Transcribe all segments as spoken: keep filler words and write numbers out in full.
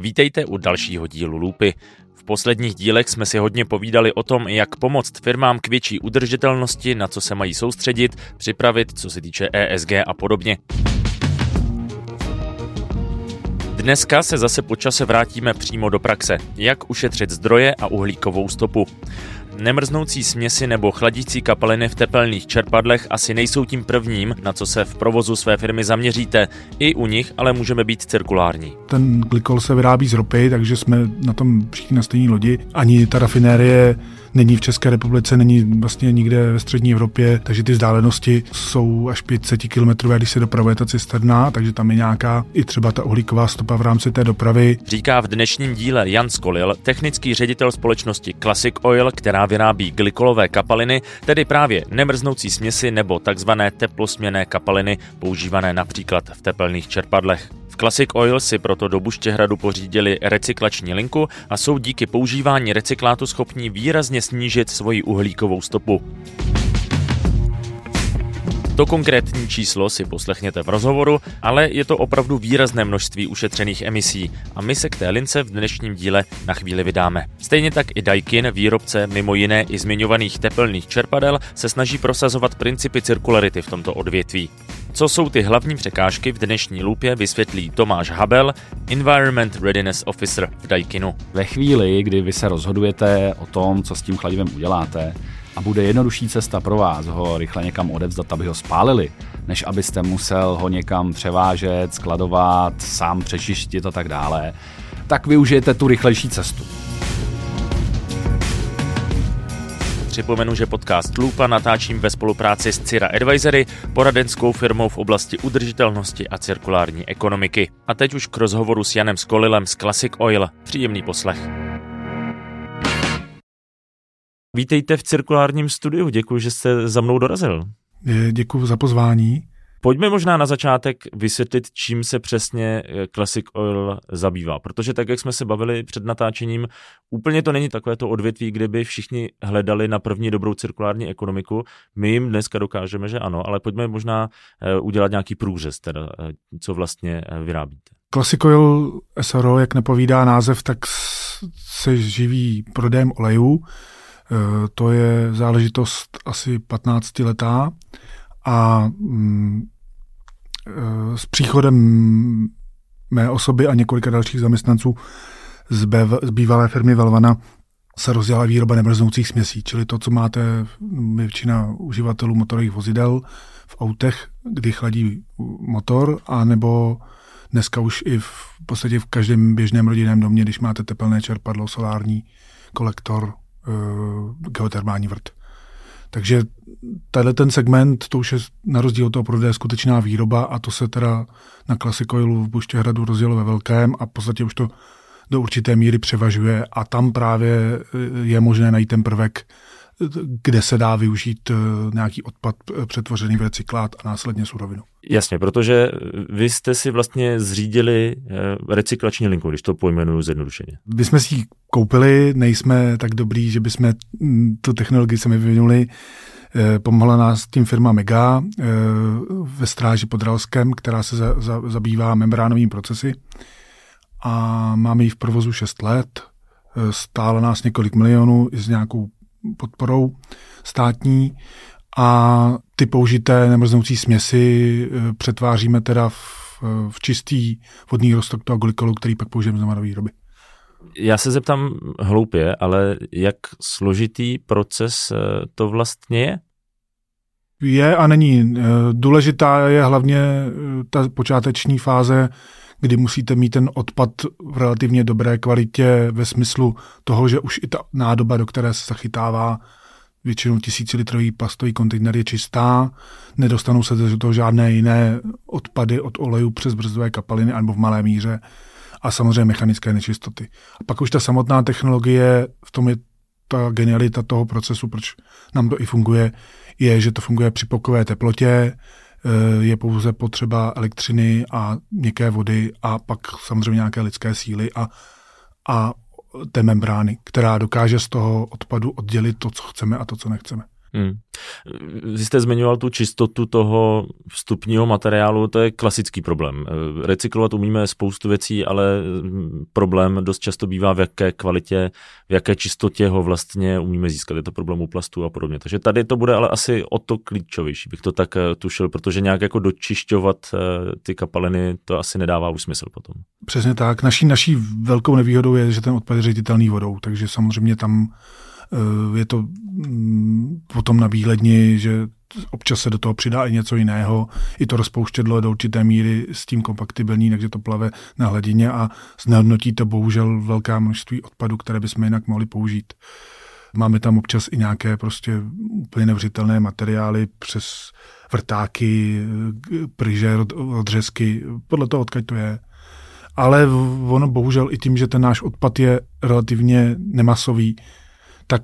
Vítejte u dalšího dílu Loopy. V posledních dílech jsme si hodně povídali o tom, jak pomoct firmám k větší udržitelnosti, na co se mají soustředit, připravit, co se týče E S G a podobně. Dneska se zase po čase vrátíme přímo do praxe. Jak ušetřit zdroje a uhlíkovou stopu. Nemrznoucí směsi nebo chladící kapaliny v tepelných čerpadlech asi nejsou tím prvním, na co se v provozu své firmy zaměříte. I u nich ale můžeme být cirkulární. Ten glykol se vyrábí z ropy, takže jsme na tom všichni na stejné lodi. Ani ta rafinérie není v České republice, není vlastně nikde ve střední Evropě, takže ty vzdálenosti jsou až pět set kilometrů, když se dopravuje ta cisterna, takže tam je nějaká i třeba ta uhlíková stopa v rámci té dopravy. Říká v dnešním díle Jan Skolil, technický ředitel společnosti Classic Oil, která vyrábí glykolové kapaliny, tedy právě nemrznoucí směsi nebo takzvané teplosměnné kapaliny, používané například v tepelných čerpadlech. V Classic Oil si proto do Buštěhradu pořídili recyklační linku a jsou díky používání recyklátu schopní výrazně snížit svoji uhlíkovou stopu. To konkrétní číslo si poslechněte v rozhovoru, ale je to opravdu výrazné množství ušetřených emisí a my se k té lince v dnešním díle na chvíli vydáme. Stejně tak i Daikin, výrobce mimo jiné i zmiňovaných tepelných čerpadel, se snaží prosazovat principy cirkularity v tomto odvětví. Co jsou ty hlavní překážky, v dnešní Loopě vysvětlí Tomáš Habel, Environment Readiness Officer v Daikinu. Ve chvíli, kdy vy se rozhodujete o tom, co s tím chladivem uděláte, a bude jednodušší cesta pro vás ho rychle někam odevzdat, aby ho spálili, než abyste musel ho někam převážet, skladovat, sám přečištit a tak dále, tak využijete tu rychlejší cestu. Připomenu, že podcast Lupa natáčím ve spolupráci s Cira Advisory, poradenskou firmou v oblasti udržitelnosti a cirkulární ekonomiky. A teď už k rozhovoru s Janem Skolilem z Classic Oil. Příjemný poslech. Vítejte v cirkulárním studiu, děkuji, že jste za mnou dorazil. Děkuji za pozvání. Pojďme možná na začátek vysvětlit, čím se přesně Classic Oil zabývá, protože tak, jak jsme se bavili před natáčením, úplně to není takové to odvětví, kde by všichni hledali na první dobrou cirkulární ekonomiku. My jim dneska dokážeme, že ano, ale pojďme možná udělat nějaký průřez, teda, co vlastně vyrábíte. Classic Oil s r o, jak napovídá název, tak se živí prodejem olejů. To je záležitost asi patnáctiletá a s příchodem mé osoby a několika dalších zaměstnanců z, bev, z bývalé firmy Velvana se rozjela výroba nemrznoucích směsí, čili to, co máte většina uživatelů motorových vozidel v autech, kdy chladí motor, anebo dneska už i v podstatě v každém běžném rodinném domě, když máte tepelné čerpadlo, solární kolektor, geotermální vrt. Takže tenhle ten segment, to už je na rozdíl od toho prodeje skutečná výroba a to se teda na Classic Oilu v Buštěhradu rozjelo ve velkém a v podstatě už to do určité míry převažuje a tam právě je možné najít ten prvek, kde se dá využít nějaký odpad přetvořený v recyklát a následně surovinu. Jasně, protože vy jste si vlastně zřídili recyklační linku, když to pojmenuju zjednodušeně. My jsme si ji koupili, nejsme tak dobrý, že bychom tu technologii sami vyvinuli. Pomohla nás tím firma Mega ve Stráži pod Ralskem, která se za, za, zabývá membránovými procesy a máme ji v provozu šest let. Stála nás několik milionů i s nějakou podporou státní a ty použité nemrznoucí směsi přetváříme teda v, v čistý vodní roztok toho glykolu, který pak použijeme z námadové výroby. Já se zeptám hloupě, ale jak složitý proces to vlastně je? Je a není. Důležitá je hlavně ta počáteční fáze, kdy musíte mít ten odpad v relativně dobré kvalitě ve smyslu toho, že už i ta nádoba, do které se zachytává, většinou tisícilitrový plastový kontejner je čistá, nedostanou se do toho žádné jiné odpady od olejů přes brzdové kapaliny anebo v malé míře a samozřejmě mechanické nečistoty. A pak už ta samotná technologie, v tom je ta genialita toho procesu, proč nám to i funguje, je, že to funguje při pokojové teplotě, je pouze potřeba elektřiny a měkké vody a pak samozřejmě nějaké lidské síly a, a té membrány, která dokáže z toho odpadu oddělit to, co chceme a to, co nechceme. Hmm. Vy jste zmiňoval tu čistotu toho vstupního materiálu, to je klasický problém. Recyklovat umíme spoustu věcí, ale problém dost často bývá, v jaké kvalitě, v jaké čistotě ho vlastně umíme získat. Je to problém u plastů a podobně. Takže tady to bude ale asi o to klíčovější, bych to tak tušil, protože nějak jako dočišťovat ty kapaliny, to asi nedává už smysl potom. Přesně tak. Naší, naší velkou nevýhodou je, že ten odpad je ředitelný vodou, takže samozřejmě tam je to potom na výhledni, že občas se do toho přidá i něco jiného. I to rozpouštědlo je do určité míry s tím kompaktibilní, takže to plave na hladině a znehodnotí to bohužel velká množství odpadu, které bychom jinak mohli použít. Máme tam občas i nějaké prostě úplně nevřitelné materiály přes vrtáky, pryže, odřezky, podle toho, odkud to je. Ale ono bohužel i tím, že ten náš odpad je relativně nemasový, tak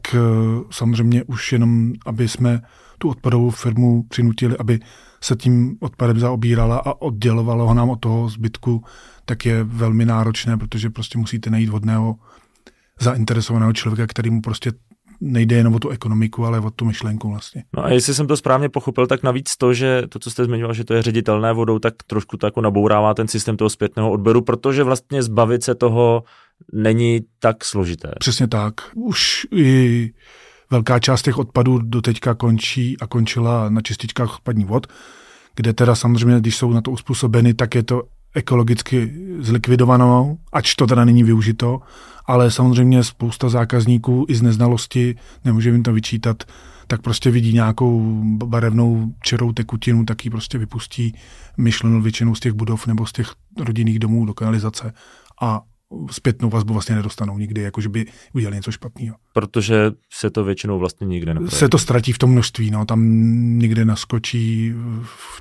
samozřejmě už jenom, aby jsme tu odpadovou firmu přinutili, aby se tím odpadem zaobírala a oddělovalo ho nám od toho zbytku, tak je velmi náročné, protože prostě musíte najít vhodného zainteresovaného člověka, který mu prostě nejde jenom o tu ekonomiku, ale o tu myšlenku vlastně. No a jestli jsem to správně pochopil, tak navíc to, že to, co jste zmiňoval, že to je ředitelné vodou, tak trošku to jako nabourává ten systém toho zpětného odběru, protože vlastně zbavit se toho není tak složité. Přesně tak. Už i velká část těch odpadů doteďka končí a končila na čističkách odpadních vod, kde teda samozřejmě, když jsou na to uspůsobeny, tak je to ekologicky zlikvidovanou, ač to teda není využito, ale samozřejmě spousta zákazníků i z neznalosti, nemůže jim to vyčítat, tak prostě vidí nějakou barevnou čerou tekutinu, tak ji prostě vypustí myšlenou většinou z těch budov nebo z těch rodinných domů do kanalizace a zpětnou vazbu vlastně nedostanou nikdy, jakože by udělali něco špatného. Protože se to většinou vlastně nikde neprojeví. Se to ztratí v tom množství, no, tam někde naskočí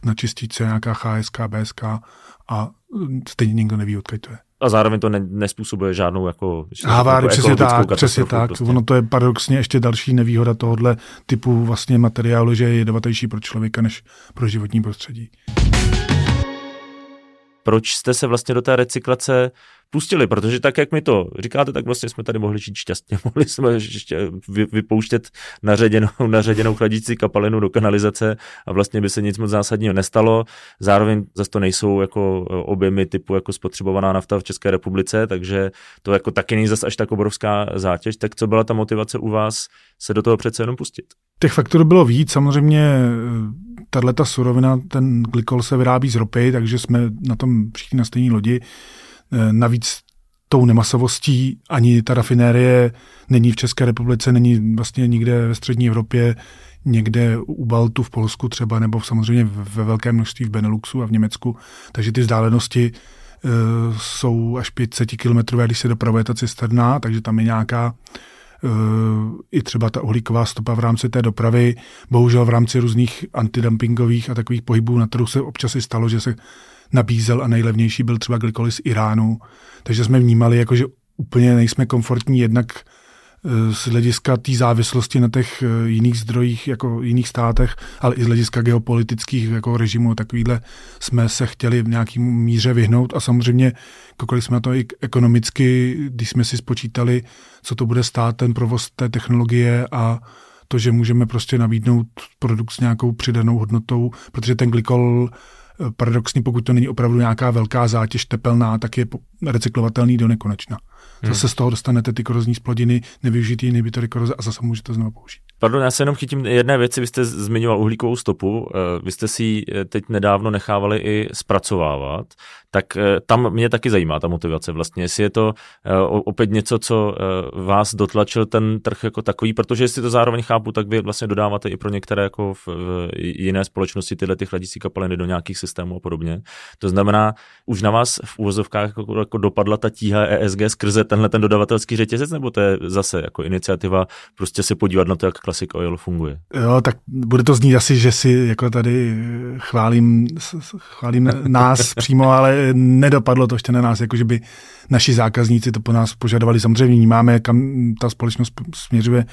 na čističce nějaká H S K, B S K a stejně nikdo neví, odkud to je. A zároveň to ne, nespůsobuje žádnou jako, Haváry, jako ekologickou katastrofu. Přesně tak, prostě. Ono to je paradoxně ještě další nevýhoda tohohle typu vlastně materiálu, že je jedovatější pro člověka než pro životní prostředí. Proč jste se vlastně do té recyklace pustili? Protože tak, jak mi to říkáte, tak vlastně jsme tady mohli žít šťastně. Mohli jsme vypouštět naředěnou, naředěnou chladící kapalinu do kanalizace a vlastně by se nic moc zásadního nestalo. Zároveň zase to nejsou jako objemy typu jako spotřebovaná nafta v České republice, takže to jako taky není zase až tak obrovská zátěž. Tak co byla ta motivace u vás se do toho přece jenom pustit? Těch faktorů bylo víc. Samozřejmě tato surovina, ten glykol se vyrábí z ropy, takže jsme na tom všichni na stejné lodi. Navíc tou nemasovostí ani ta rafinérie není v České republice, není vlastně nikde ve střední Evropě, někde u Baltu v Polsku třeba, nebo samozřejmě ve velkém množství v Beneluxu a v Německu. Takže ty vzdálenosti uh, jsou až pět set kilometrů, když se dopravuje ta cisterna, takže tam je nějaká uh, i třeba ta uhlíková stopa v rámci té dopravy. Bohužel v rámci různých antidumpingových a takových pohybů na trhu se občas i stalo, že se nabízel a nejlevnější byl třeba glykol z Iránu. Takže jsme vnímali, jako, že úplně nejsme komfortní jednak z hlediska té závislosti na těch jiných zdrojích, jako jiných státech, ale i z hlediska geopolitických jako režimů takovýhle jsme se chtěli v nějakým míře vyhnout a samozřejmě, když jsme to i ekonomicky, když jsme si spočítali, co to bude stát, ten provoz té technologie a to, že můžeme prostě nabídnout produkt s nějakou přidanou hodnotou, protože ten glykol paradoxně, pokud to není opravdu nějaká velká zátěž tepelná, tak je recyklovatelný do nekonečna. Zase hmm. z toho dostanete ty korozní splodiny, nevyužitý inhibitor a zase můžete znovu použít. Pardon, já se jenom chytím jedné věci, vy jste zmiňoval uhlíkovou stopu, vy jste si ji teď nedávno nechávali i zpracovávat, tak tam mě taky zajímá ta motivace vlastně, jestli je to opět něco, co vás dotlačil ten trh jako takový, protože jestli to zároveň chápu, tak vy vlastně dodáváte i pro některé jako v, v jiné společnosti tyhle ty chladící kapaliny do nějakých systémů a podobně. To znamená, už na vás v uvozovkách jako, jako dopadla ta tíha E S G skrze tenhle ten dodavatelský řetězec, nebo to je zase jako iniciativa prostě se podívat na to, jak Classic Oil funguje? Jo, tak bude to znít asi, že si jako tady chválím, chválím nás přímo, ale nedopadlo to ještě na nás, jakože by naši zákazníci to po nás požadovali. Samozřejmě vnímáme, kam ta společnost směřuje,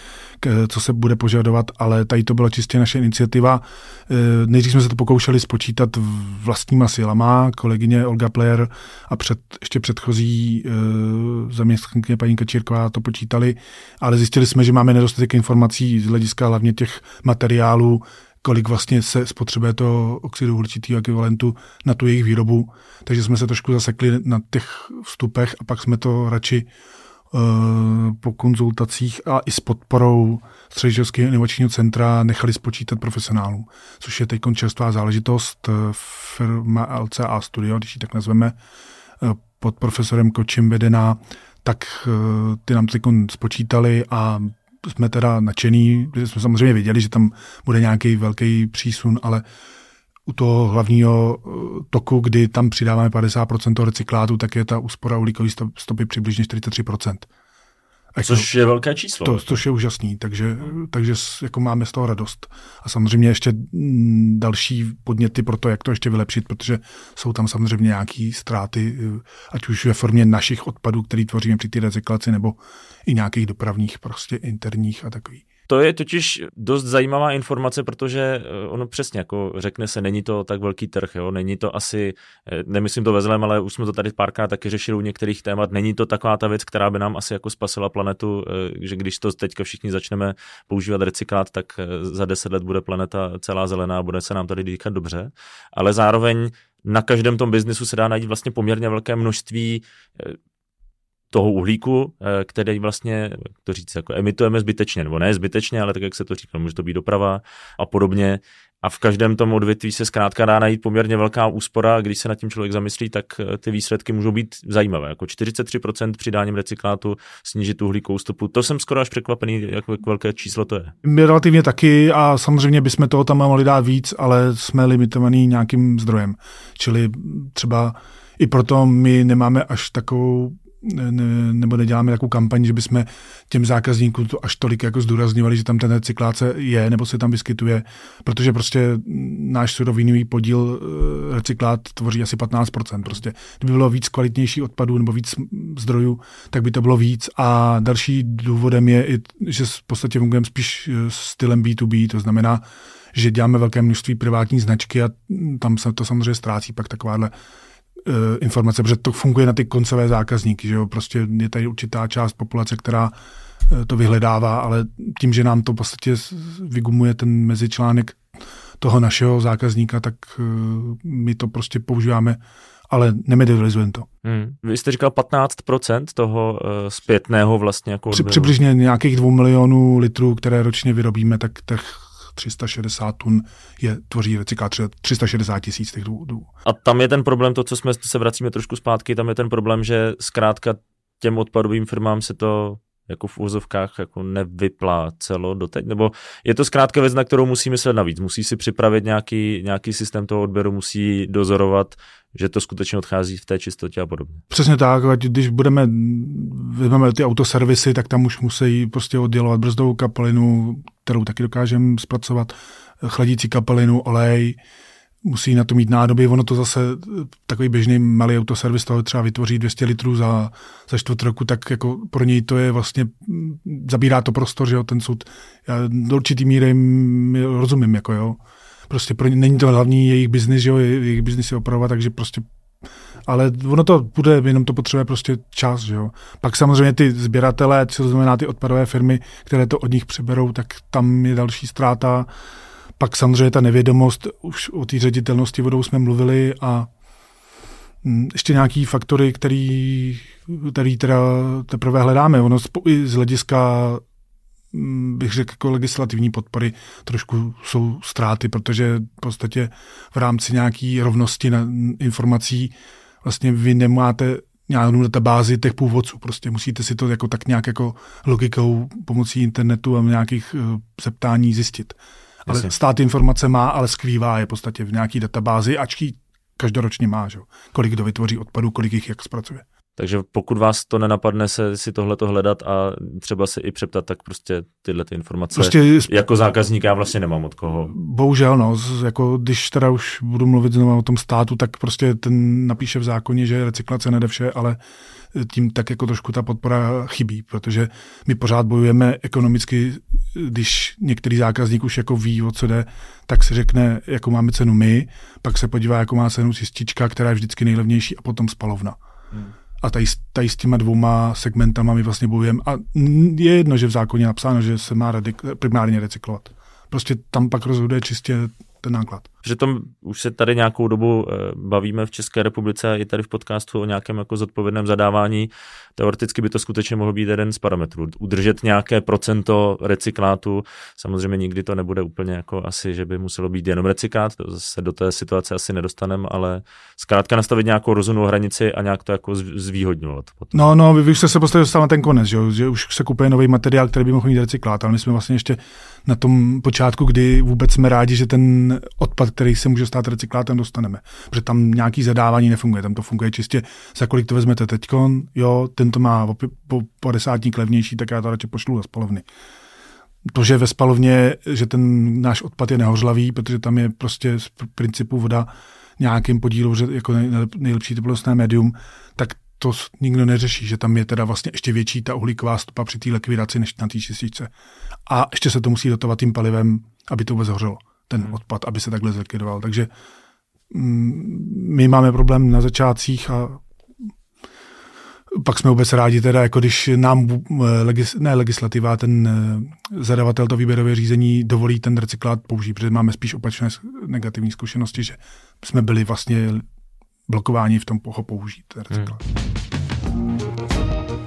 co se bude požadovat, ale tady to byla čistě naše iniciativa. Nejdřív jsme se to pokoušeli spočítat vlastníma silama, kolegyně Olga Plejer a před, ještě předchozí zaměstnankyně paní Kačírková to počítali, ale zjistili jsme, že máme nedostatek informací z hlediska hlavně těch materiálů, kolik vlastně se spotřebuje toho oxidu uhličitého ekvivalentu na tu jejich výrobu. Takže jsme se trošku zasekli na těch vstupech a pak jsme to radši uh, po konzultacích a i s podporou Středočeského inovačního centra nechali spočítat profesionálů, což je teď čerstvá záležitost. Firma L C A Studio, když ji tak nazveme, pod profesorem Kočím vedená, tak uh, ty nám teď spočítali a jsme teda nadšení, že jsme samozřejmě věděli, že tam bude nějaký velký přísun, ale u toho hlavního toku, kdy tam přidáváme padesát procent toho recyklátu, tak je ta úspora uhlíkové stopy přibližně čtyřicet tři procent. Jako, což je velké číslo. To, což je úžasný, takže, takže jako máme z toho radost. A samozřejmě ještě další podněty pro to, jak to ještě vylepšit, protože jsou tam samozřejmě nějaké ztráty, ať už ve formě našich odpadů, který tvoříme při té recyklaci, nebo i nějakých dopravních, prostě interních a takových. To je totiž dost zajímavá informace, protože ono přesně, jako řekne se, není to tak velký trh, jo? Není to asi, nemyslím to ve zlém, ale už jsme to tady párkrát taky řešili u některých témat, není to taková ta věc, která by nám asi jako spasila planetu, že když to teďka všichni začneme používat recyklát, tak za deset let bude planeta celá zelená, bude se nám tady dýchat dobře, ale zároveň na každém tom biznesu se dá najít vlastně poměrně velké množství toho uhlíku, který vlastně, jak to říct, jako emitujeme zbytečně, nebo ne zbytečně, ale tak, jak se to říká, může to být doprava a podobně. A v každém tom odvětví se zkrátka dá najít poměrně velká úspora, když se nad tím člověk zamyslí, tak ty výsledky můžou být zajímavé. Jako čtyřicet tři procent přidáním recyklátu snížit uhlíkovou stopu. To jsem skoro až překvapený, jak velké číslo to je. My relativně taky a samozřejmě bychom toho tam mohli dát víc, ale jsme limitovaní nějakým zdrojem. Čili třeba i proto my nemáme až takovou Ne, nebo neděláme takovou kampaň, že bychom těm zákazníkům to až tolik jako zdůrazňovali, že tam ten recykláce je nebo se tam vyskytuje, protože prostě náš surovinový podíl recyklát tvoří asi patnáct procent. Prostě. Kdyby bylo víc kvalitnější odpadů nebo víc zdrojů, tak by to bylo víc. A další důvodem je, i, že v podstatě fungujeme spíš stylem bé dvě bé, to znamená, že děláme velké množství privátní značky a tam se to samozřejmě ztrácí pak takováhle informace, protože to funguje na ty koncové zákazníky, že jo, prostě je tady určitá část populace, která to vyhledává, ale tím, že nám to v podstatě vygumuje ten mezičlánek toho našeho zákazníka, tak my to prostě používáme, ale nemedializujeme to. Hmm. Vy jste říkal patnáct procent toho zpětného vlastně jako odbylu. Přibližně nějakých dvou milionů litrů, které ročně vyrobíme, tak těch tři sta šedesát tun je, tvoří recyklát tři sta šedesát tisíc těch důvodů. A tam je ten problém, to, co jsme se vracíme trošku zpátky, tam je ten problém, že zkrátka těm odpadovým firmám se to jako v úvozovkách jako nevyplácelo doteď, nebo je to zkrátka věc, na kterou musí myslet navíc, musí si připravit nějaký, nějaký systém toho odběru, musí dozorovat, že to skutečně odchází v té čistotě a podobně. Přesně tak, ať když budeme, vezmeme ty autoservisy, tak tam už musí prostě oddělovat brzdovou kapalinu, kterou taky dokážeme zpracovat, chladící kapalinu, olej, musí na to mít nádoby, ono to zase takový běžný malý autoservis toho třeba vytvoří dvě stě litrů za, za čtvrt roku, tak jako pro něj to je vlastně, zabírá to prostor, že jo, ten sud, já do určitý míry rozumím, jako jo, prostě pro ně, není to hlavní jejich biznis, že jo, jejich biznis je opravovat, takže prostě, ale ono to bude, jenom to potřebuje prostě čas, že jo. Pak samozřejmě ty sběratelé, co znamená ty odpadové firmy, které to od nich přeberou, tak tam je další ztráta. Pak samozřejmě ta nevědomost, už o té ředitelnosti vodou jsme mluvili a ještě nějaký faktory, který, který teda teprve hledáme. Ono i z hlediska, bych řekl, jako legislativní podpory trošku jsou ztráty, protože v podstatě v rámci nějaké rovnosti na informací vlastně vy nemáte nějakou databázi těch původců. Prostě musíte si to jako tak nějak jako logikou pomocí internetu a nějakých zeptání zjistit. Ale stát informace má, ale skrývá je v podstatě v nějaký databázi, ač ji každoročně má, že? Kolik kdo vytvoří odpadů, kolik jich jak zpracuje. Takže pokud vás to nenapadne se si tohleto hledat a třeba se i přeptat, tak prostě tyhle ty informace prostě jako zákazník já vlastně nemám od koho. Bohužel, no, jako když teda už budu mluvit znovu o tom státu, tak prostě ten napíše v zákoně, že recyklace nede vše, ale tím tak jako trošku ta podpora chybí, protože my pořád bojujeme ekonomicky, když některý zákazník už jako ví, o co jde, tak se řekne, jakou máme cenu my, pak se podívá, jakou má cenu čistička, která je vždycky nejlevnější a potom spalovna. Hmm. A tady, tady s těma dvouma segmentama my vlastně bojujeme. A je jedno, že v zákoně je napsáno, že se má radik- primárně recyklovat. Prostě tam pak rozhoduje čistě ten náklad. Přitom už se tady nějakou dobu bavíme v České republice i tady v podcastu o nějakém jako zodpovědném zadávání. Teoreticky by to skutečně mohl být jeden z parametrů. Udržet nějaké procento recyklátu, samozřejmě nikdy to nebude úplně jako asi, že by muselo být jenom recyklát, to se do té situace asi nedostaneme, ale zkrátka nastavit nějakou rozumnou hranici a nějak to jako zvýhodňovat. Potom. No, no, vy, vy jste se prostě dostal na ten konec, že, že už se kupuje nový materiál, který by mohl mít recyklát, ale my jsme vlastně ještě na tom počátku, kdy vůbec jsme rádi, že ten odpad, který se může stát recyklátem, dostaneme. Protože tam nějaký zadávání nefunguje, tam to funguje čistě, za kolik to vezmete teďkon, jo, ten to má po padesátník levnější, tak já to radši pošlu do spalovny. To, že ve spalovně, že ten náš odpad je nehořlavý, protože tam je prostě z principu voda nějakým podílu jako nejlepší teplostné médium, tak to nikdo neřeší, že tam je teda vlastně ještě větší ta uhlíková stopa při té likvidaci než na té čističce. A ještě se to musí dotovat tím palivem, aby to vůbec hořelo. Ten odpad, aby se takhle zlikvidoval. Takže my máme problém na začátcích a pak jsme vůbec rádi teda, jako když nám legis, ne legislativa, ten zadavatel to výběrové řízení dovolí ten recyklát použít, protože máme spíš opačné negativní zkušenosti, že jsme byli vlastně blokováni v tom ho použít ten recyklát. Hmm.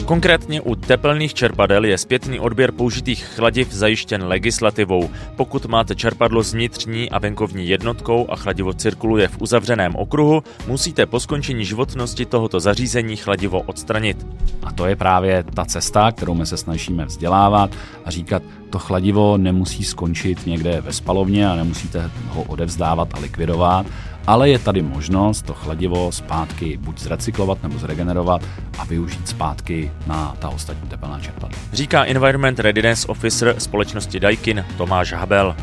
Konkrétně u tepelných čerpadel je zpětný odběr použitých chladiv zajištěn legislativou. Pokud máte čerpadlo s vnitřní a venkovní jednotkou a chladivo cirkuluje v uzavřeném okruhu, musíte po skončení životnosti tohoto zařízení chladivo odstranit. A to je právě ta cesta, kterou my se snažíme vzdělávat a říkat, to chladivo nemusí skončit někde ve spalovně a nemusíte ho odevzdávat a likvidovat, ale je tady možnost to chladivo zpátky buď zrecyklovat nebo zregenerovat a využít zpátky na ta ostatní tepelná čerpadla. Říká Environment Readiness Officer společnosti Daikin Tomáš Habel.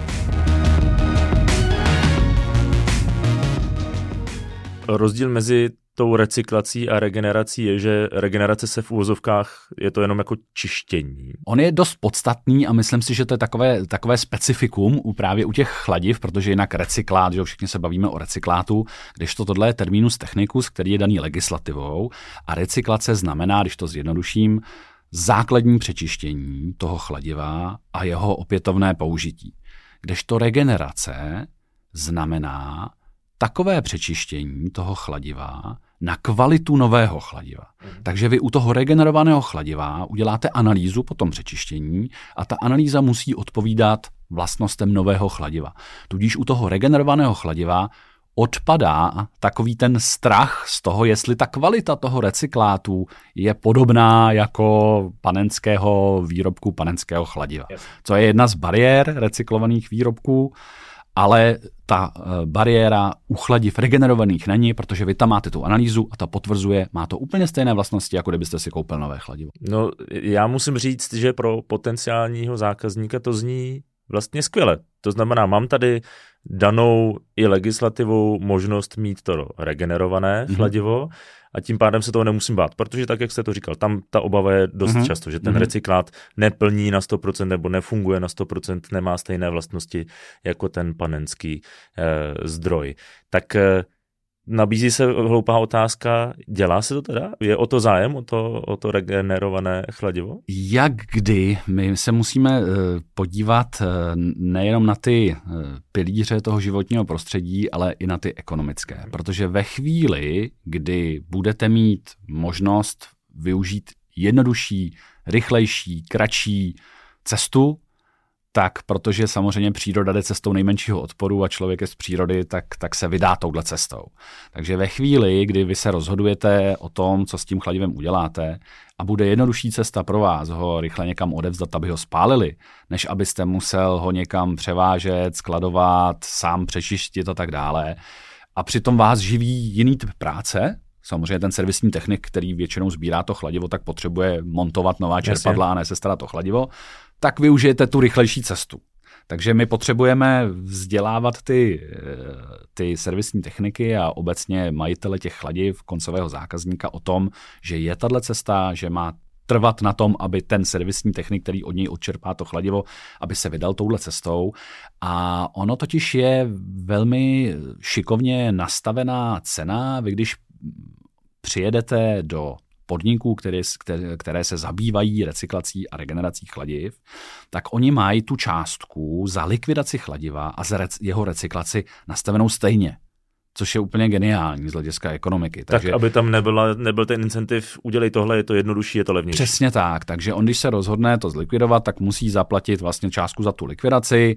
Rozdíl mezi tou recyklací a regenerací je, že regenerace se v úvozovkách je to jenom jako čištění. On je dost podstatný a myslím si, že to je takové, takové specifikum u právě u těch chladiv, protože jinak recyklát, že všichni se bavíme o recyklátu, kdežto tohle je terminus technicus, který je daný legislativou a recyklace znamená, když to zjednoduším, základní přečištění toho chladiva a jeho opětovné použití. Kdežto regenerace znamená takové přečištění toho chladiva na kvalitu nového chladiva. Takže vy u toho regenerovaného chladiva uděláte analýzu po tom přečištění a ta analýza musí odpovídat vlastnostem nového chladiva. Tudíž u toho regenerovaného chladiva odpadá takový ten strach z toho, jestli ta kvalita toho recyklátu je podobná jako panenského výrobku panenského chladiva. Co je jedna z bariér recyklovaných výrobků, ale ta bariéra u chladiv regenerovaných není, protože vy tam máte tu analýzu a ta potvrzuje, má to úplně stejné vlastnosti, jako kdybyste si koupil nové chladivo. No, já musím říct, že pro potenciálního zákazníka to zní vlastně skvěle. To znamená, mám tady danou i legislativou možnost mít to regenerované chladivo, mm-hmm. a tím pádem se toho nemusím bát, protože tak, jak jste to říkal, tam ta obava je dost mm-hmm. často, že ten mm-hmm. recyklát neplní na sto procent nebo nefunguje na sto procent, nemá stejné vlastnosti jako ten panenský eh, zdroj. Tak eh, nabízí se hloupá otázka, dělá se to teda? Je o to zájem, o to, o to regenerované chladivo? Jak kdy? My se musíme podívat nejenom na ty pilíře toho životního prostředí, ale i na ty ekonomické. Protože ve chvíli, kdy budete mít možnost využít jednodušší, rychlejší, kratší cestu, tak protože samozřejmě příroda jde cestou nejmenšího odporu a člověk je z přírody, tak, tak se vydá touhle cestou. Takže ve chvíli, kdy vy se rozhodujete o tom, co s tím chladivem uděláte, a bude jednodušší cesta pro vás ho rychle někam odevzdat, aby ho spálili, než abyste musel ho někam převážet, skladovat, sám přečištit a tak dále. A přitom vás živí jiný typ práce. Samozřejmě ten servisní technik, který většinou sbírá to chladivo, tak potřebuje montovat nová čerpadla a ne se starat o chladivo, tak využijete tu rychlejší cestu. Takže my potřebujeme vzdělávat ty, ty servisní techniky a obecně majitele těch chladiv, koncového zákazníka o tom, že je tato cesta, že má trvat na tom, aby ten servisní technik, který od něj odčerpá to chladivo, aby se vydal touhle cestou. A ono totiž je velmi šikovně nastavená cena. Vy když přijedete do podniků, které, které se zabývají recyklací a regenerací chladiv, tak oni mají tu částku za likvidaci chladiva a za jeho recyklaci nastavenou stejně. Což je úplně geniální z hlediska ekonomiky. Takže, tak, aby tam nebyla, nebyl ten incentiv, udělej tohle, je to jednodušší, je to levnější. Přesně tak, takže on, když se rozhodne to zlikvidovat, tak musí zaplatit vlastně částku za tu likvidaci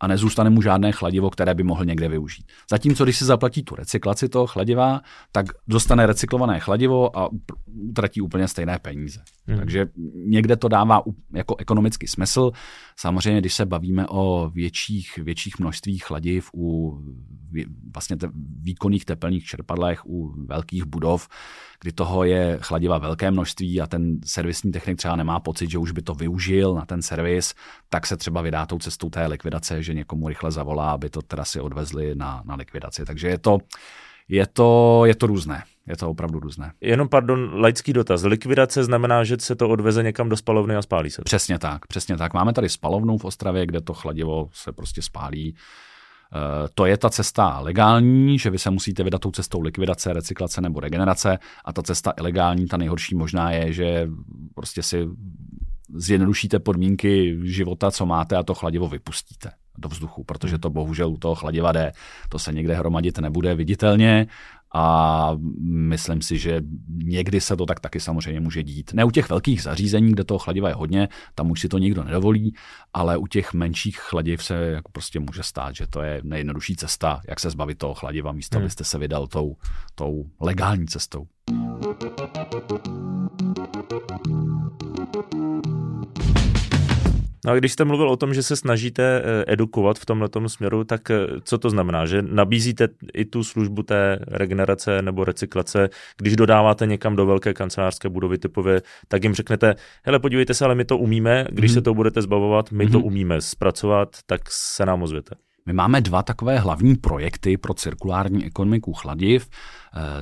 a nezůstane mu žádné chladivo, které by mohl někde využít. Zatímco, když si zaplatí tu recyklaci toho chladiva, tak dostane recyklované chladivo a utratí úplně stejné peníze. Hmm. Takže někde to dává jako ekonomický smysl. Samozřejmě, když se bavíme o větších, větších množstvích chladiv u vlastně te, výkonných tepelných čerpadlech, u velkých budov, kdy toho je chladiva velké množství a ten servisní technik třeba nemá pocit, že už by to využil na ten servis, tak se třeba vydá tou cestou té likvidace, že někomu rychle zavolá, aby to teda si odvezli na, na likvidaci. Takže je to, je to, je to různé. Je to opravdu různé. Jenom, pardon, laický dotaz. Likvidace znamená, že se to odveze někam do spalovny a spálí se to. Přesně tak, přesně tak. Máme tady spalovnu v Ostravě, kde to chladivo se prostě spálí. To je ta cesta legální, že vy se musíte vydat tou cestou likvidace, recyklace nebo regenerace, a ta cesta ilegální, ta nejhorší možná je, že prostě si zjednodušíte podmínky života, co máte, a to chladivo vypustíte do vzduchu, protože to bohužel u toho chladiva jde. To se někde hromadit nebude viditelně a myslím si, že někdy se to tak taky samozřejmě může dít. Ne u těch velkých zařízení, kde toho chladiva je hodně, tam už si to nikdo nedovolí, ale u těch menších chladiv se jako prostě může stát, že to je nejjednodušší cesta, jak se zbavit toho chladiva, místo hmm. abyste se vydal tou, tou legální cestou. No a když jste mluvil o tom, že se snažíte edukovat v tomhletom směru, tak co to znamená? Že nabízíte i tu službu té regenerace nebo recyklace, když dodáváte někam do velké kancelářské budovy typově, tak jim řeknete, hele, podívejte se, ale my to umíme, když mm. se to budete zbavovat, my mm. to umíme zpracovat, tak se nám ozvěte. My máme dva takové hlavní projekty pro cirkulární ekonomiku chladiv.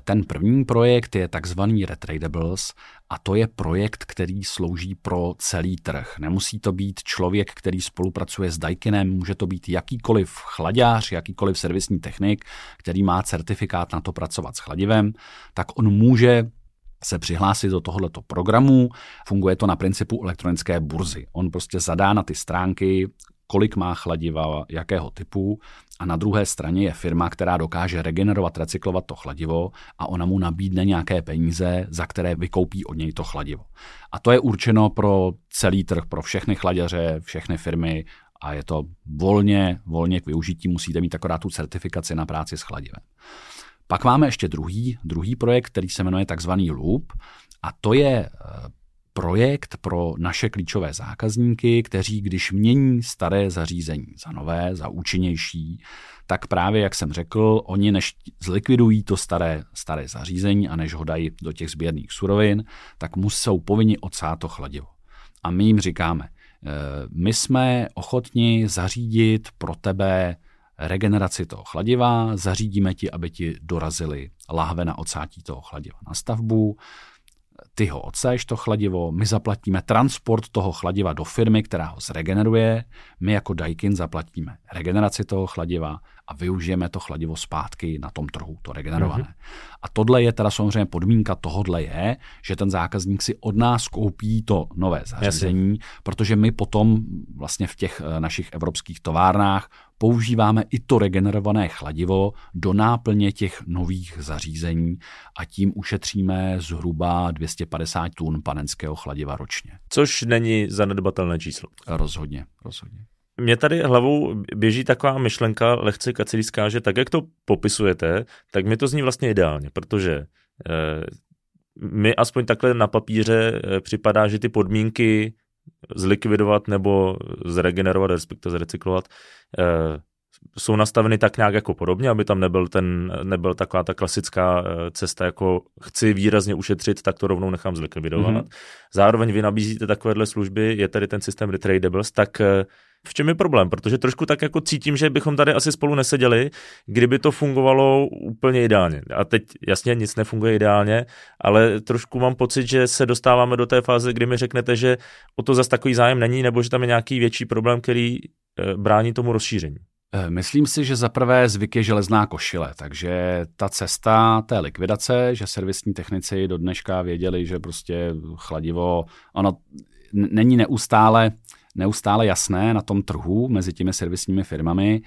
Ten první projekt je takzvaný Retradables a to je projekt, který slouží pro celý trh. Nemusí to být člověk, který spolupracuje s Daikinem, může to být jakýkoliv chlaďář, jakýkoliv servisní technik, který má certifikát na to pracovat s chladivem, tak on může se přihlásit do tohoto programu. Funguje to na principu elektronické burzy. On prostě zadá na ty stránky, kolik má chladiva, jakého typu, a na druhé straně je firma, která dokáže regenerovat, recyklovat to chladivo a ona mu nabídne nějaké peníze, za které vykoupí od něj to chladivo. A to je určeno pro celý trh, pro všechny chlaďaře, všechny firmy a je to volně, volně k využití, musíte mít akorát tu certifikaci na práci s chladivem. Pak máme ještě druhý, druhý projekt, který se jmenuje takzvaný Loop a to je projekt pro naše klíčové zákazníky, kteří, když mění staré zařízení za nové, za účinnější, tak právě, jak jsem řekl, oni než zlikvidují to staré, staré zařízení a než ho dají do těch sběrných surovin, tak musou povinni odsát to chladivo. A my jim říkáme, my jsme ochotni zařídit pro tebe regeneraci toho chladiva, zařídíme ti, aby ti dorazily lahve na odsátí toho chladiva na stavbu, ty ho odséš, to chladivo, my zaplatíme transport toho chladiva do firmy, která ho zregeneruje, my jako Daikin zaplatíme regeneraci toho chladiva a využijeme to chladivo zpátky na tom trhu, to regenerované. Mm-hmm. A tohle je teda samozřejmě podmínka tohodle je, že ten zákazník si od nás koupí to nové zařízení, yes. protože my potom vlastně v těch našich evropských továrnách používáme i to regenerované chladivo do náplně těch nových zařízení a tím ušetříme zhruba dvě stě padesát tun panenského chladiva ročně. Což není zanedbatelné číslo. Rozhodně, rozhodně. Mě tady hlavou běží taková myšlenka lehce kacilská, že tak, jak to popisujete, tak mi to zní vlastně ideálně, protože eh, mi aspoň takhle na papíře eh, připadá, že ty podmínky zlikvidovat nebo zregenerovat, respektive zrecyklovat, eh, jsou nastaveny tak nějak jako podobně, aby tam nebyl, ten, nebyl taková ta klasická cesta, jako chci výrazně ušetřit, tak to rovnou nechám zlikvidovat. Mm-hmm. Zároveň vy nabízíte takovéhle služby, je tady ten systém Retradables, tak eh, v čem je problém? Protože trošku tak jako cítím, že bychom tady asi spolu neseděli, kdyby to fungovalo úplně ideálně. A teď jasně nic nefunguje ideálně, ale trošku mám pocit, že se dostáváme do té fáze, kdy mi řeknete, že o to zas takový zájem není, nebo že tam je nějaký větší problém, který brání tomu rozšíření. Myslím si, že zaprvé zvyk je železná košile, takže ta cesta té likvidace, že servisní technici do dneška věděli, že prostě chladivo, ono není neustále, neustále jasné na tom trhu mezi těmi servisními firmami,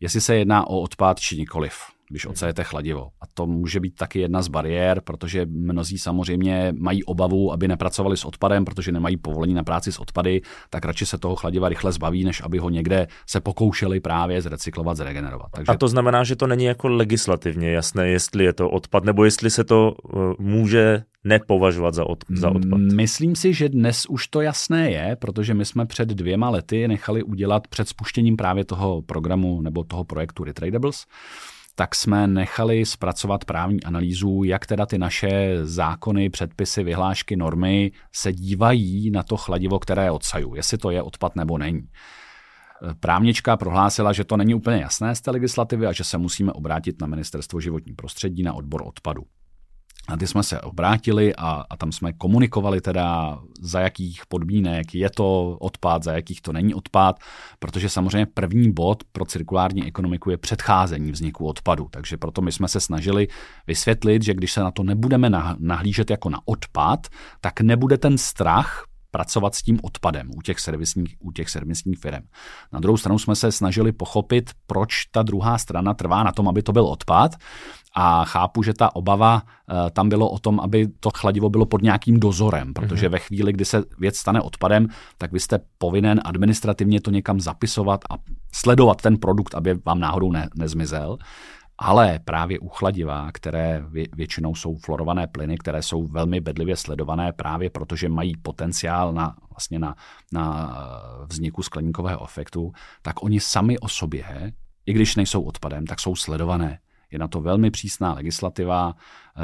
jestli se jedná o odpad či nikoliv, když odsejete chladivo. A to může být taky jedna z bariér, protože mnozí samozřejmě mají obavu, aby nepracovali s odpadem, protože nemají povolení na práci s odpady, tak radši se toho chladiva rychle zbaví, než aby ho někde se pokoušeli právě zrecyklovat, zregenerovat. Takže... A to znamená, že to není jako legislativně jasné, jestli je to odpad, nebo jestli se to může nepovažovat za, od, za odpad. Myslím si, že dnes už to jasné je, protože my jsme před dvěma lety nechali udělat před spuštěním právě toho programu nebo toho projektu Retradables, tak jsme nechali zpracovat právní analýzu, jak teda ty naše zákony, předpisy, vyhlášky, normy se dívají na to chladivo, které odsaju, jestli to je odpad nebo není. Právnička prohlásila, že to není úplně jasné z té legislativy a že se musíme obrátit na Ministerstvo životního prostředí, na odbor odpadu. A ty jsme se obrátili a, a tam jsme komunikovali teda, za jakých podmínek je to odpad, za jakých to není odpad, protože samozřejmě první bod pro cirkulární ekonomiku je předcházení vzniku odpadu. Takže proto my jsme se snažili vysvětlit, že když se na to nebudeme nahlížet jako na odpad, tak nebude ten strach pracovat s tím odpadem u těch servisních, u těch servisních firem. Na druhou stranu jsme se snažili pochopit, proč ta druhá strana trvá na tom, aby to byl odpad, a chápu, že ta obava uh, tam bylo o tom, aby to chladivo bylo pod nějakým dozorem, protože mm-hmm. ve chvíli, kdy se věc stane odpadem, tak vy jste povinen administrativně to někam zapisovat a sledovat ten produkt, aby vám náhodou ne- nezmizel. Ale právě u chladiva, které většinou jsou fluorované plyny, které jsou velmi bedlivě sledované právě protože mají potenciál na, vlastně na, na vzniku skleníkového efektu, tak oni sami o sobě, i když nejsou odpadem, tak jsou sledované. Je na to velmi přísná legislativa,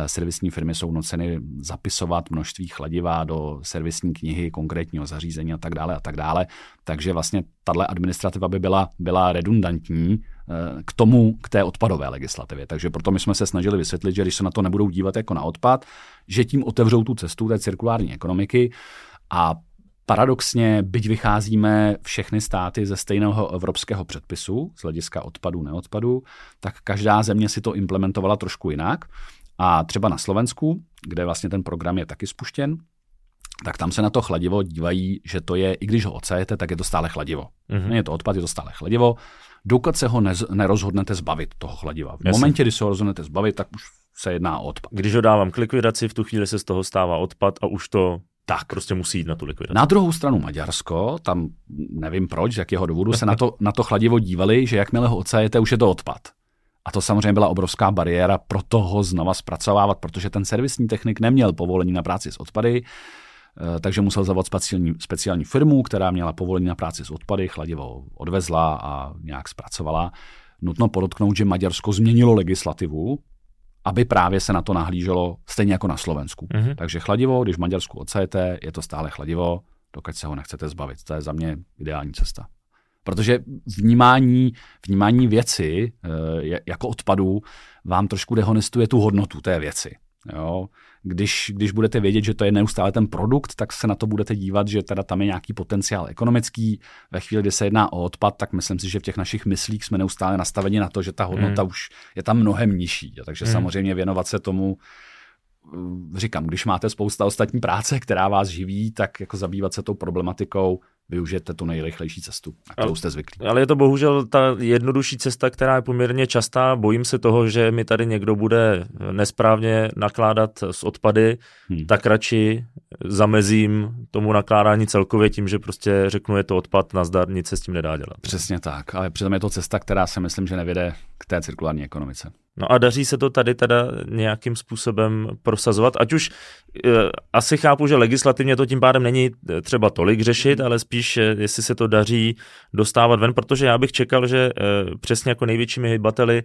servisní firmy jsou nuceny zapisovat množství chladiva do servisní knihy konkrétního zařízení a tak dále a tak dále. Takže vlastně tato administrativa by byla, byla redundantní k tomu, k té odpadové legislativě. Takže proto my jsme se snažili vysvětlit, že když se na to nebudou dívat jako na odpad, že tím otevřou tu cestu té cirkulární ekonomiky. A paradoxně, byť vycházíme všechny státy ze stejného evropského předpisu, z hlediska odpadu, neodpadu, tak každá země si to implementovala trošku jinak. A třeba na Slovensku, kde vlastně ten program je taky spuštěn, tak tam se na to chladivo dívají, že to je, i když ho odsajete, tak je to stále chladivo. Mm-hmm. Je to odpad, je to stále chladivo. Dokud se ho nez, nerozhodnete zbavit, toho chladiva. V Jasně. momentě, kdy se ho rozhodnete zbavit, tak už se jedná o odpad. Když ho dávám k likvidaci, v tu chvíli se z toho stává odpad a už to... Tak, prostě musí jít na tu likvidaci. Na druhou stranu Maďarsko, tam nevím proč, z jakého důvodu, se na to, na to chladivo dívali, že jakmile ho odsajete, už je to odpad. A to samozřejmě byla obrovská bariéra pro toho znova zpracovávat, protože ten servisní technik neměl povolení na práci s odpady, takže musel zavolat speciální, speciální firmu, která měla povolení na práci s odpady, chladivo odvezla a nějak zpracovala. Nutno podotknout, že Maďarsko změnilo legislativu, aby právě se na to nahlíželo stejně jako na Slovensku. Mm-hmm. Takže chladivo, když v Maďarsku odsajete, je to stále chladivo, dokud se ho nechcete zbavit. To je za mě ideální cesta. Protože vnímání, vnímání věci e, jako odpadu vám trošku dehonestuje tu hodnotu té věci. Jo? Když, když budete vědět, že to je neustále ten produkt, tak se na to budete dívat, že teda tam je nějaký potenciál ekonomický. Ve chvíli, kdy se jedná o odpad, tak myslím si, že v těch našich myslích jsme neustále nastaveni na to, že ta hodnota mm. už je tam mnohem nižší. Takže mm. samozřejmě věnovat se tomu, říkám, když máte spousta ostatní práce, která vás živí, tak jako zabývat se tou problematikou, využijete tu nejrychlejší cestu, na kterou jste zvyklí. Ale je to bohužel ta jednodušší cesta, která je poměrně častá. Bojím se toho, že mi tady někdo bude nesprávně nakládat s odpady, hmm. tak radši zamezím tomu nakládání celkově tím, že prostě řeknu, je to odpad, nazdar, nic se s tím nedá dělat. Přesně tak, ale přitom je to cesta, která si myslím, že nevede k té cirkulární ekonomice. No a daří se to tady teda nějakým způsobem prosazovat, ať už e, asi chápu, že legislativně to tím pádem není třeba tolik řešit, ale spíš jestli se to daří dostávat ven, protože já bych čekal, že e, přesně jako největšími hybateli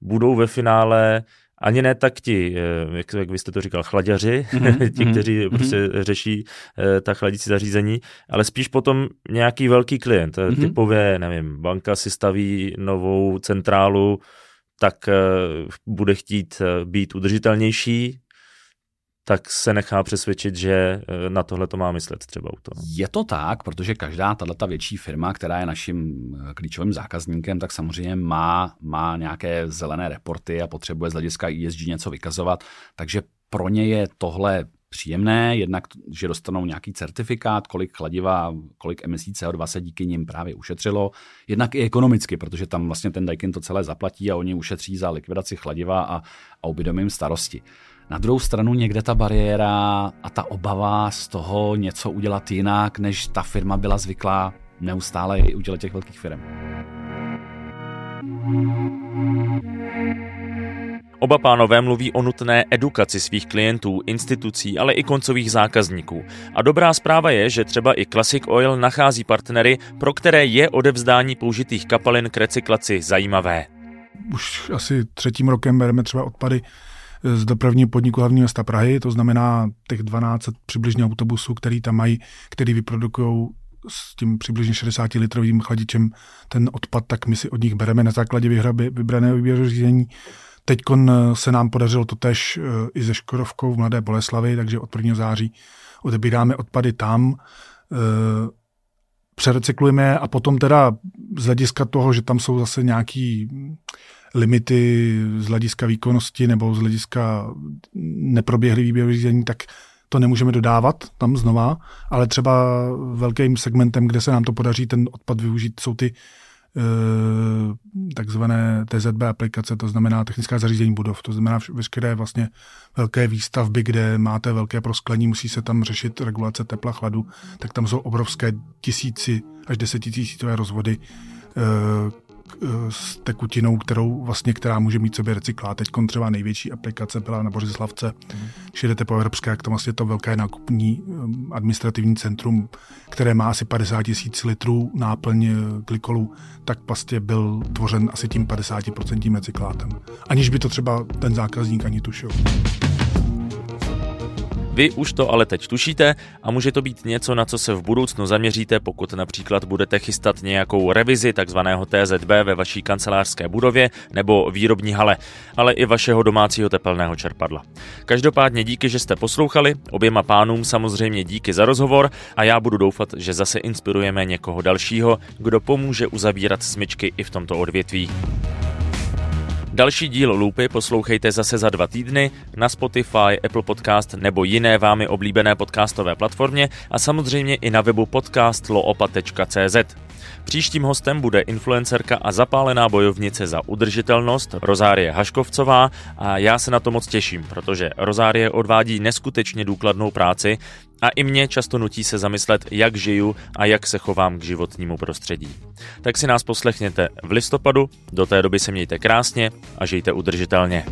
budou ve finále ani ne tak ti, e, jak, jak vy jste to říkal, chlaďaři, mm-hmm. ti, kteří mm-hmm. prostě řeší e, ta chladící zařízení, ale spíš potom nějaký velký klient, mm-hmm. typově, nevím, banka si staví novou centrálu, tak bude chtít být udržitelnější, tak se nechá přesvědčit, že na tohle to má myslet třeba auto. Je to tak, protože každá tato větší firma, která je naším klíčovým zákazníkem, tak samozřejmě má, má nějaké zelené reporty a potřebuje z hlediska E S G něco vykazovat, takže pro ně je tohle příjemné, jednak, že dostanou nějaký certifikát, kolik chladiva, kolik emisí C O dva se díky nim právě ušetřilo, jednak i ekonomicky, protože tam vlastně ten Daikin to celé zaplatí a oni ušetří za likvidaci chladiva a, a ubydomím starosti. Na druhou stranu někde ta bariéra a ta obava z toho něco udělat jinak, než ta firma byla zvyklá neustále udělat těch velkých firm. Oba pánové mluví o nutné edukaci svých klientů, institucí, ale i koncových zákazníků. A dobrá zpráva je, že třeba i Classic Oil nachází partnery, pro které je odevzdání použitých kapalin k recyklaci zajímavé. Už asi třetím rokem bereme třeba odpady z dopravního podniku hlavního města Prahy, to znamená těch dvanáct přibližně autobusů, který tam mají, který vyprodukují s tím přibližně šedesáti litrovým chladičem ten odpad, tak my si od nich bereme na základě vyhraby, vybraného výběru řízení. Teď se nám podařilo totéž i ze Škodovkou v Mladé Boleslavi, takže od prvního září odebíráme odpady tam, přerecyklujeme a potom teda z hlediska toho, že tam jsou zase nějaký limity z hlediska výkonnosti nebo z hlediska neproběhly výběr řízení, tak to nemůžeme dodávat tam znova, ale třeba velkým segmentem, kde se nám to podaří ten odpad využít, jsou ty takzvané T Z B aplikace, to znamená technická zařízení budov, to znamená veškeré vlastně velké výstavby, kde máte velké prosklení, musí se tam řešit regulace tepla, chladu, tak tam jsou obrovské tisíci až desetitisícové rozvody s tekutinou, kterou vlastně, která může mít sobě recyklát. Teď třeba největší aplikace byla na Božislavce. Mm. Když jedete po Evropské, jak tam vlastně to velké nákupní administrativní centrum, které má asi padesát tisíc litrů náplň glykolu, tak vlastně byl tvořen asi tím padesáti procentním recyklátem. Aniž by to třeba ten zákazník ani tušil. Vy už to ale teď tušíte a může to být něco, na co se v budoucnu zaměříte, pokud například budete chystat nějakou revizi takzvaného T Z B ve vaší kancelářské budově nebo výrobní hale, ale i vašeho domácího tepelného čerpadla. Každopádně díky, že jste poslouchali, oběma pánům samozřejmě díky za rozhovor a já budu doufat, že zase inspirujeme někoho dalšího, kdo pomůže uzavírat smyčky i v tomto odvětví. Další díl Loopy poslouchejte zase za dva týdny na Spotify, Apple Podcast nebo jiné vámi oblíbené podcastové platformě a samozřejmě i na webu podcast loopa tečka cé zet. Příštím hostem bude influencerka a zapálená bojovnice za udržitelnost Rozárie Haškovcová a já se na to moc těším, protože Rozárie odvádí neskutečně důkladnou práci a i mě často nutí se zamyslet, jak žiju a jak se chovám k životnímu prostředí. Tak si nás poslechněte v listopadu, do té doby se mějte krásně a žijte udržitelně.